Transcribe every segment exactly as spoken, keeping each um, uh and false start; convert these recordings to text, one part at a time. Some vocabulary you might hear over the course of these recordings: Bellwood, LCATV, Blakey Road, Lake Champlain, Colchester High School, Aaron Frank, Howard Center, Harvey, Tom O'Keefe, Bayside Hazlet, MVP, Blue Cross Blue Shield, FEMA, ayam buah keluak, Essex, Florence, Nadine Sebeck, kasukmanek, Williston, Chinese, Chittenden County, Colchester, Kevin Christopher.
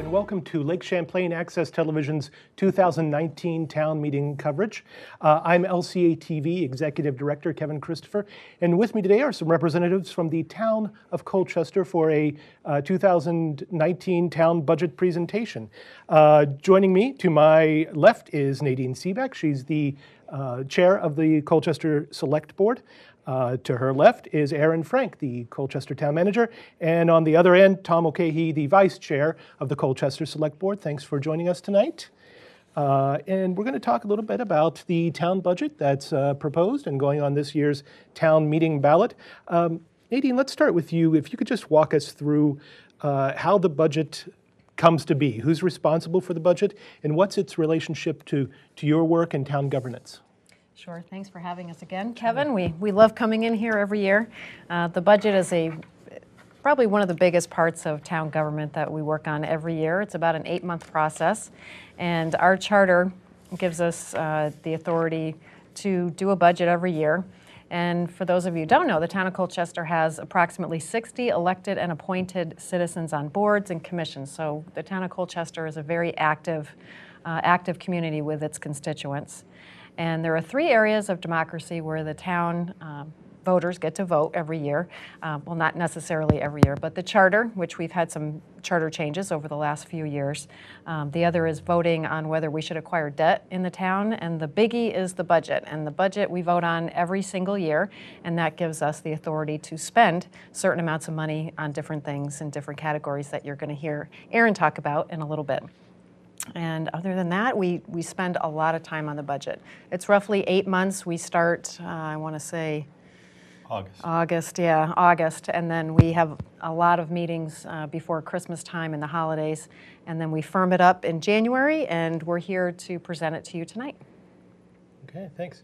Hello and welcome to Lake Champlain Access Television's two thousand nineteen Town Meeting coverage. Uh, I'm L C A T V Executive Director Kevin Christopher, and with me today are some representatives from the town of Colchester for a uh, two thousand nineteen town budget presentation. Uh, joining me to my left is Nadine Sebeck. She's the uh, chair of the Colchester Select Board. Uh, to her left is Aaron Frank, the Colchester Town Manager, and on the other end, Tom O'Keefe, the Vice Chair of the Colchester Select Board. Thanks for joining us tonight. Uh, and we're going to talk a little bit about the town budget that's uh, proposed and going on this year's town meeting ballot. Um, Nadine, let's start with you. If you could just walk us through uh, how the budget comes to be, who's responsible for the budget, and what's its relationship to, to your work and town governance? Sure. Thanks for having us again, Kevin. We, we love coming in here every year. Uh, the budget is a probably one of the biggest parts of town government that we work on every year. It's about an eight-month process, and our charter gives us uh, the authority to do a budget every year. And for those of you who don't know, the town of Colchester has approximately sixty elected and appointed citizens on boards and commissions. So the town of Colchester is a very active, uh, active community with its constituents. And there are three areas of democracy where the town um, voters get to vote every year. Um, well, not necessarily every year, but the charter, which we've had some charter changes over the last few years. Um, the other is voting on whether we should acquire debt in the town. And the biggie is the budget. And the budget we vote on every single year. And that gives us the authority to spend certain amounts of money on different things in different categories that you're going to hear Aaron talk about in a little bit. And other than that, we, we spend a lot of time on the budget. It's roughly eight months. We start, uh, I want to say... August. August, yeah, August. And then we have a lot of meetings uh, before Christmas time and the holidays. And then we firm it up in January, and we're here to present it to you tonight. Okay, thanks.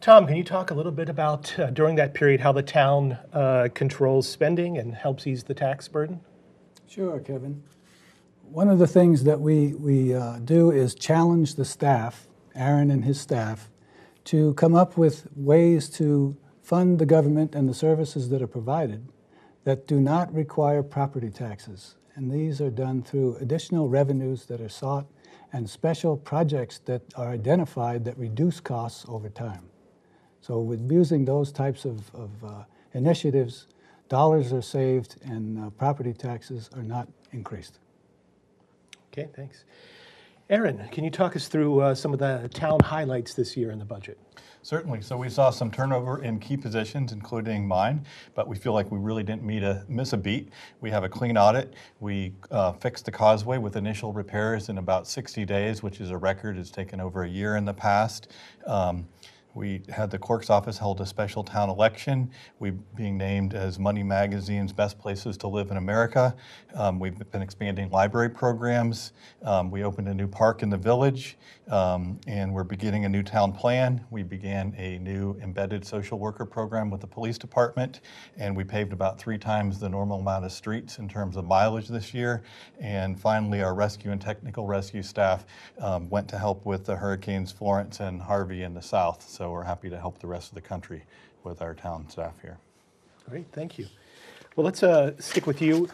Tom, can you talk a little bit about, uh, during that period, how the town uh, controls spending and helps ease the tax burden? Sure, Kevin. One of the things that we, we uh, do is challenge the staff, Aaron and his staff, to come up with ways to fund the government and the services that are provided that do not require property taxes. And these are done through additional revenues that are sought and special projects that are identified that reduce costs over time. So with using those types of, of uh, initiatives, dollars are saved and uh, property taxes are not increased. Okay, thanks. Aaron, can you talk us through uh, some of the town highlights this year in the budget? Certainly. So we saw some turnover in key positions, including mine, but we feel like we really didn't meet a, miss a beat. We have a clean audit. We uh, fixed the causeway with initial repairs in about sixty days, which is a record. It's taken over a year in the past. Um, We had the clerk's office held a special town election. We being named as Money Magazine's Best Places to Live in America. Um, we've been expanding library programs. Um, we opened a new park in the village, um, and we're beginning a new town plan. We began a new embedded social worker program with the police department, and we paved about three times the normal amount of streets in terms of mileage this year. And finally, our rescue and technical rescue staff um, went to help with the hurricanes Florence and Harvey in the south. So So we're happy to help the rest of the country with our town staff here. Great, thank you. Well, let's uh, stick with you.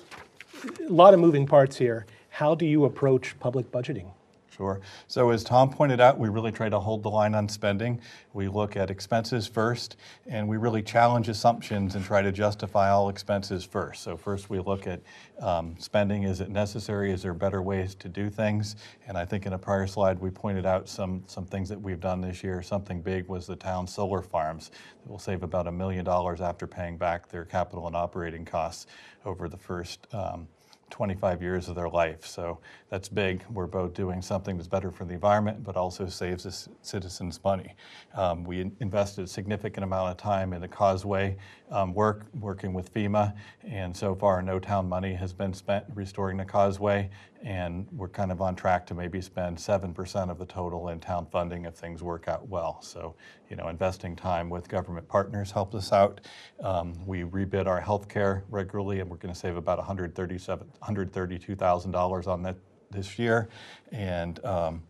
A lot of moving parts here. How do you approach public budgeting? Sure. So as Tom pointed out, we really try to hold the line on spending. We look at expenses first, and we really challenge assumptions and try to justify all expenses first. So first we look at um, spending. Is it necessary? Is there better ways to do things? And I think in a prior slide, we pointed out some, some things that we've done this year. Something big was the town solar farms. That will save about a million dollars after paying back their capital and operating costs over the first um, twenty-five years of their life. So that's big. We're both doing something that's better for the environment, but also saves the citizens money. Um, we invested a significant amount of time in the causeway um, work, working with FEMA, and so far no town money has been spent restoring the causeway, and we're kind of on track to maybe spend seven percent of the total in town funding if things work out well. So, you know, investing time with government partners helps us out. Um, we rebid our health care regularly, and we're going to save about one hundred thirty-seven thousand dollars on that this year, and um,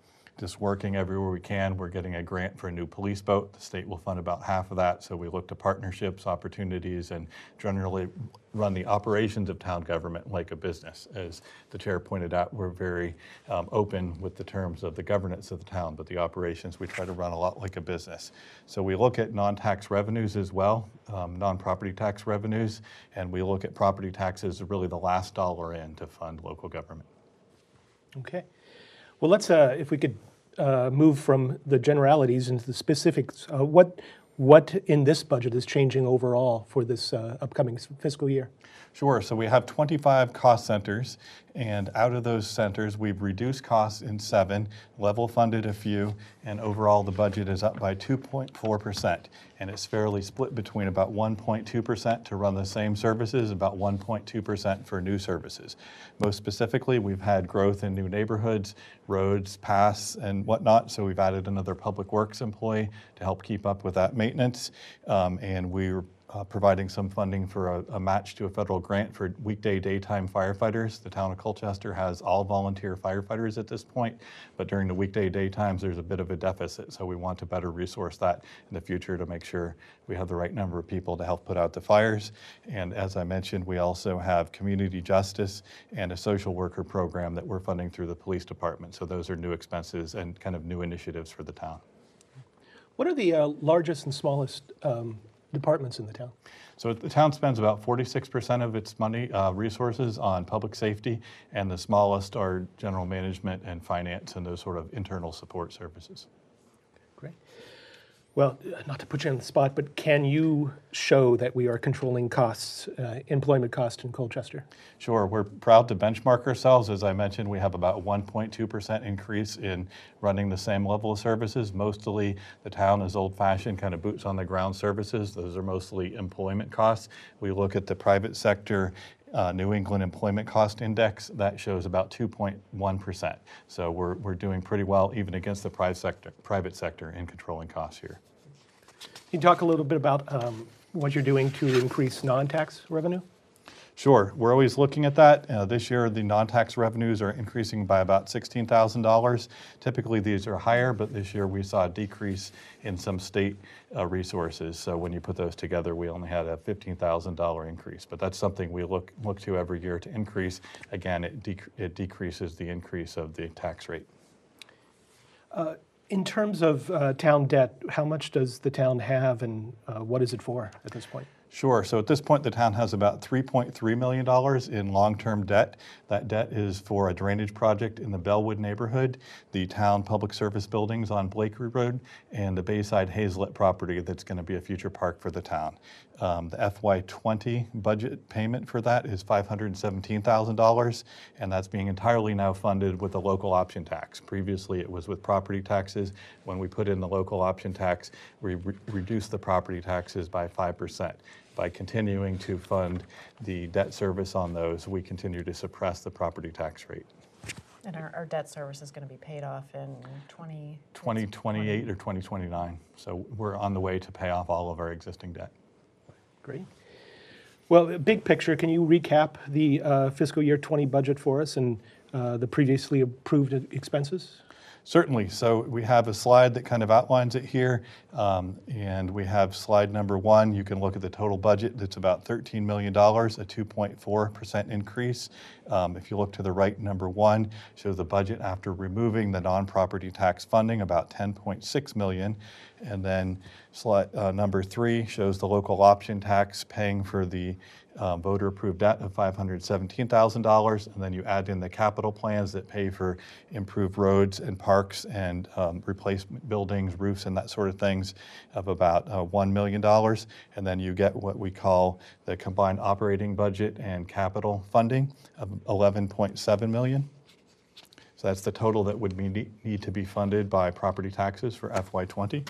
just working everywhere we can. We're getting a grant for a new police boat. The state will fund about half of that. So we look to partnerships, opportunities, and generally run the operations of town government like a business. As the chair pointed out, we're very um, open with the terms of the governance of the town, but the operations we try to run a lot like a business. So we look at non-tax revenues as well, um, non-property tax revenues, and we look at property taxes really the last dollar in to fund local government. Okay. Well, let's, uh, if we could uh, move from the generalities into the specifics, uh, what What in this budget is changing overall for this uh, upcoming fiscal year? Sure. So we have twenty-five cost centers, and out of those centers, we've reduced costs in seven, level funded a few, and overall the budget is up by two point four percent. And it's fairly split between about one point two percent to run the same services, about one point two percent for new services. Most specifically, we've had growth in new neighborhoods, roads, paths, and whatnot. So we've added another public works employee to help keep up with that maintenance, um, and we're uh, providing some funding for a, a match to a federal grant for weekday daytime firefighters. The town of Colchester has all volunteer firefighters at this point, but during the weekday daytimes there's a bit of a deficit, so we want to better resource that in the future to make sure we have the right number of people to help put out the fires. And as I mentioned, we also have community justice and a social worker program that we're funding through the police department, so those are new expenses and kind of new initiatives for the town. What are the uh, largest and smallest um, departments in the town? So the town spends about forty-six percent of its money, uh, resources on public safety, and the smallest are general management and finance and those sort of internal support services. Okay, great. Well, not to put you on the spot, but can you show that we are controlling costs, uh, employment costs in Colchester? Sure. We're proud to benchmark ourselves. As I mentioned, we have about one point two percent increase in running the same level of services. Mostly the town is old-fashioned, kind of boots on the ground services. Those are mostly employment costs. We look at the private sector Uh, New England Employment Cost Index, that shows about two point one percent. So we're, we're doing pretty well even against the private sector, private sector in controlling costs here. Can you talk a little bit about um, what you're doing to increase non-tax revenue? Sure. We're always looking at that. Uh, this year, the non-tax revenues are increasing by about sixteen thousand dollars. Typically, these are higher, but this year we saw a decrease in some state uh, resources. So when you put those together, we only had a fifteen thousand dollar increase. But that's something we look look to every year to increase. Again, it, dec it decreases the increase of the tax rate. Uh, In terms of uh, town debt, how much does the town have, and uh, what is it for at this point? Sure. So at this point, the town has about three point three million dollars in long-term debt. That debt is for a drainage project in the Bellwood neighborhood, the town public service buildings on Blakey Road, and the Bayside Hazlet property that's going to be a future park for the town. Um, the F Y twenty budget payment for that is five hundred seventeen thousand dollars, and that's being entirely now funded with the local option tax. Previously, it was with property taxes. When we put in the local option tax, we re reduced the property taxes by five percent. By continuing to fund the debt service on those, we continue to suppress the property tax rate. And our, our debt service is going to be paid off in twenty twenty-eight or twenty twenty-nine. So we're on the way to pay off all of our existing debt. Great. Well, big picture, can you recap the uh, fiscal year twenty budget for us and uh, the previously approved expenses? Certainly. So we have a slide that kind of outlines it here, um, and we have slide number one. You can look at the total budget. That's about thirteen million dollars, a two point four percent increase. Um, if you look to the right, number one shows the budget after removing the non-property tax funding, about ten point six million dollars. And then slide uh, number three shows the local option tax paying for the Uh, voter-approved debt of five hundred seventeen thousand dollars, and then you add in the capital plans that pay for improved roads and parks and um, replacement buildings, roofs, and that sort of things of about uh, one million dollars, and then you get what we call the combined operating budget and capital funding of eleven point seven million dollars. So that's the total that would be need to be funded by property taxes for F Y twenty.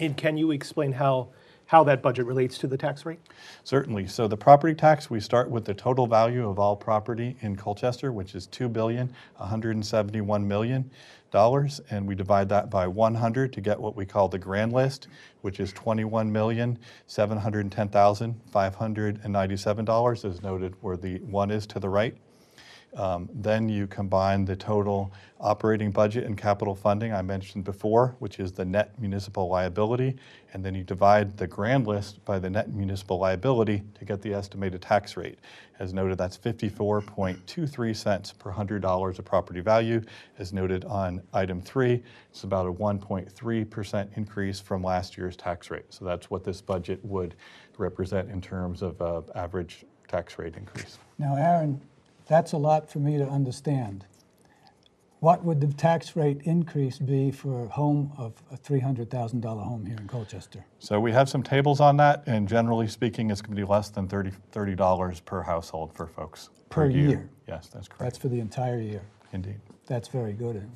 And can you explain how how that budget relates to the tax rate? Certainly. So the property tax, we start with the total value of all property in Colchester, which is two billion one hundred seventy-one million dollars, and we divide that by one hundred to get what we call the grand list, which is twenty-one million seven hundred ten thousand five hundred ninety-seven dollars, as noted where the one is to the right. Um, then you combine the total operating budget and capital funding I mentioned before, which is the net municipal liability, and then you divide the grand list by the net municipal liability to get the estimated tax rate. As noted, that's fifty-four point two three cents per one hundred dollars of property value. As noted on item three, it's about a one point three percent increase from last year's tax rate. So that's what this budget would represent in terms of uh, average tax rate increase. Now, Aaron, that's a lot for me to understand. What would the tax rate increase be for a home of a three hundred thousand dollar home here in Colchester? So we have some tables on that, and generally speaking, it's going to be less than thirty dollars per household for folks. Per, per year. year. Yes, that's correct. That's for the entire year. Indeed. That's very good. And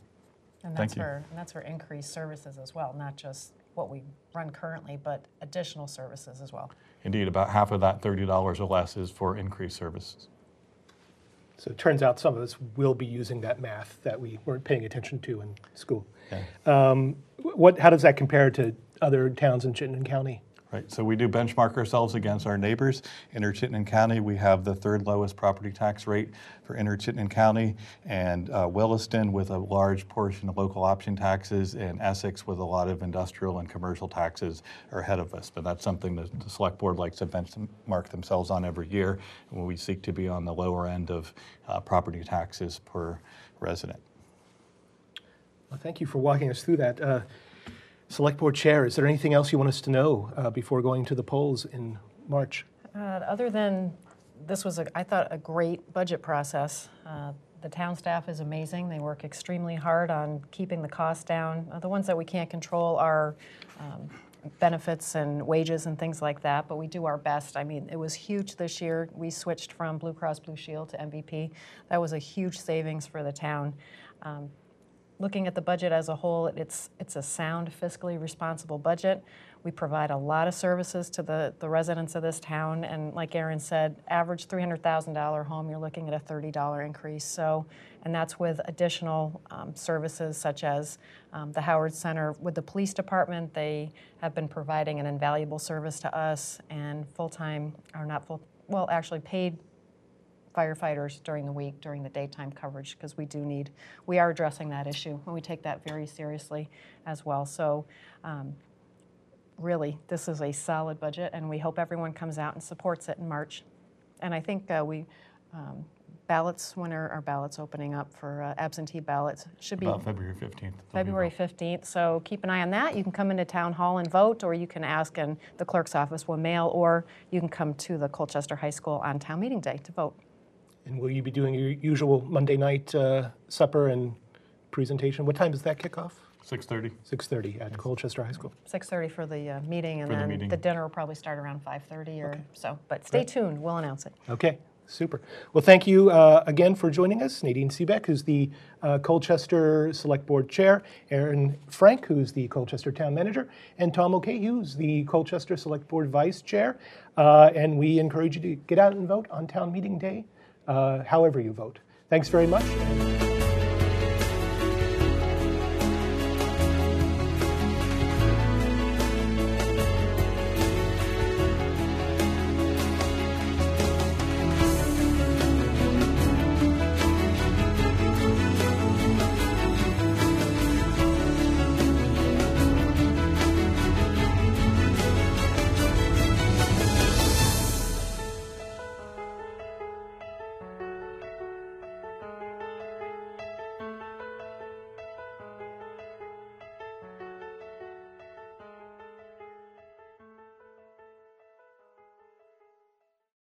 that's Thank you. For, and that's for increased services as well, not just what we run currently, but additional services as well. Indeed, about half of that thirty dollars or less is for increased services. So it turns out some of us will be using that math that we weren't paying attention to in school. Okay. Um, what, how does that compare to other towns in Chittenden County? Right, so we do benchmark ourselves against our neighbors. Inner Chittenden County, we have the third lowest property tax rate for Inner Chittenden County, and uh, Williston with a large portion of local option taxes, and Essex with a lot of industrial and commercial taxes are ahead of us. But that's something that the select board likes to benchmark themselves on every year, when we seek to be on the lower end of uh, property taxes per resident. Well, thank you for walking us through that. Uh, Select Board Chair, is there anything else you want us to know uh, before going to the polls in March? Uh, other than this was, a, I thought, a great budget process. Uh, the town staff is amazing. They work extremely hard on keeping the costs down. Uh, the ones that we can't control are um, benefits and wages and things like that, but we do our best. I mean, it was huge this year. We switched from Blue Cross Blue Shield to M V P. That was a huge savings for the town. Um, Looking at the budget as a whole, it's, it's a sound, fiscally responsible budget. We provide a lot of services to the, the residents of this town, and like Aaron said, average three hundred thousand dollar home, you're looking at a thirty dollar increase. So, and that's with additional um, services such as um, the Howard Center. With the police department, they have been providing an invaluable service to us, and full-time, or not full, well, actually paid firefighters during the week, during the daytime coverage, because we do need, we are addressing that issue, and we take that very seriously as well. So um, really, this is a solid budget, and we hope everyone comes out and supports it in March. And I think uh, we, um, ballots, when are our ballots opening up for uh, absentee ballots? Should be about February fifteenth. February fifteenth, so keep an eye on that. You can come into Town Hall and vote, or you can ask, and the clerk's office will mail, or you can come to the Colchester High School on town meeting day to vote. And will you be doing your usual Monday night uh, supper and presentation? What time does that kick off? six thirty. six thirty at yes. Colchester High School. six thirty for the uh, meeting, and for then the, meeting. the dinner will probably start around five thirty or okay. so. But stay right. tuned. We'll announce it. Okay, super. Well, thank you uh, again for joining us. Nadine Sebeck, who's the uh, Colchester Select Board Chair, Aaron Frank, who's the Colchester Town Manager, and Tom O'Keefe, who's the Colchester Select Board Vice Chair. Uh, and we encourage you to get out and vote on Town Meeting Day. Uh, however you vote. Thanks very much.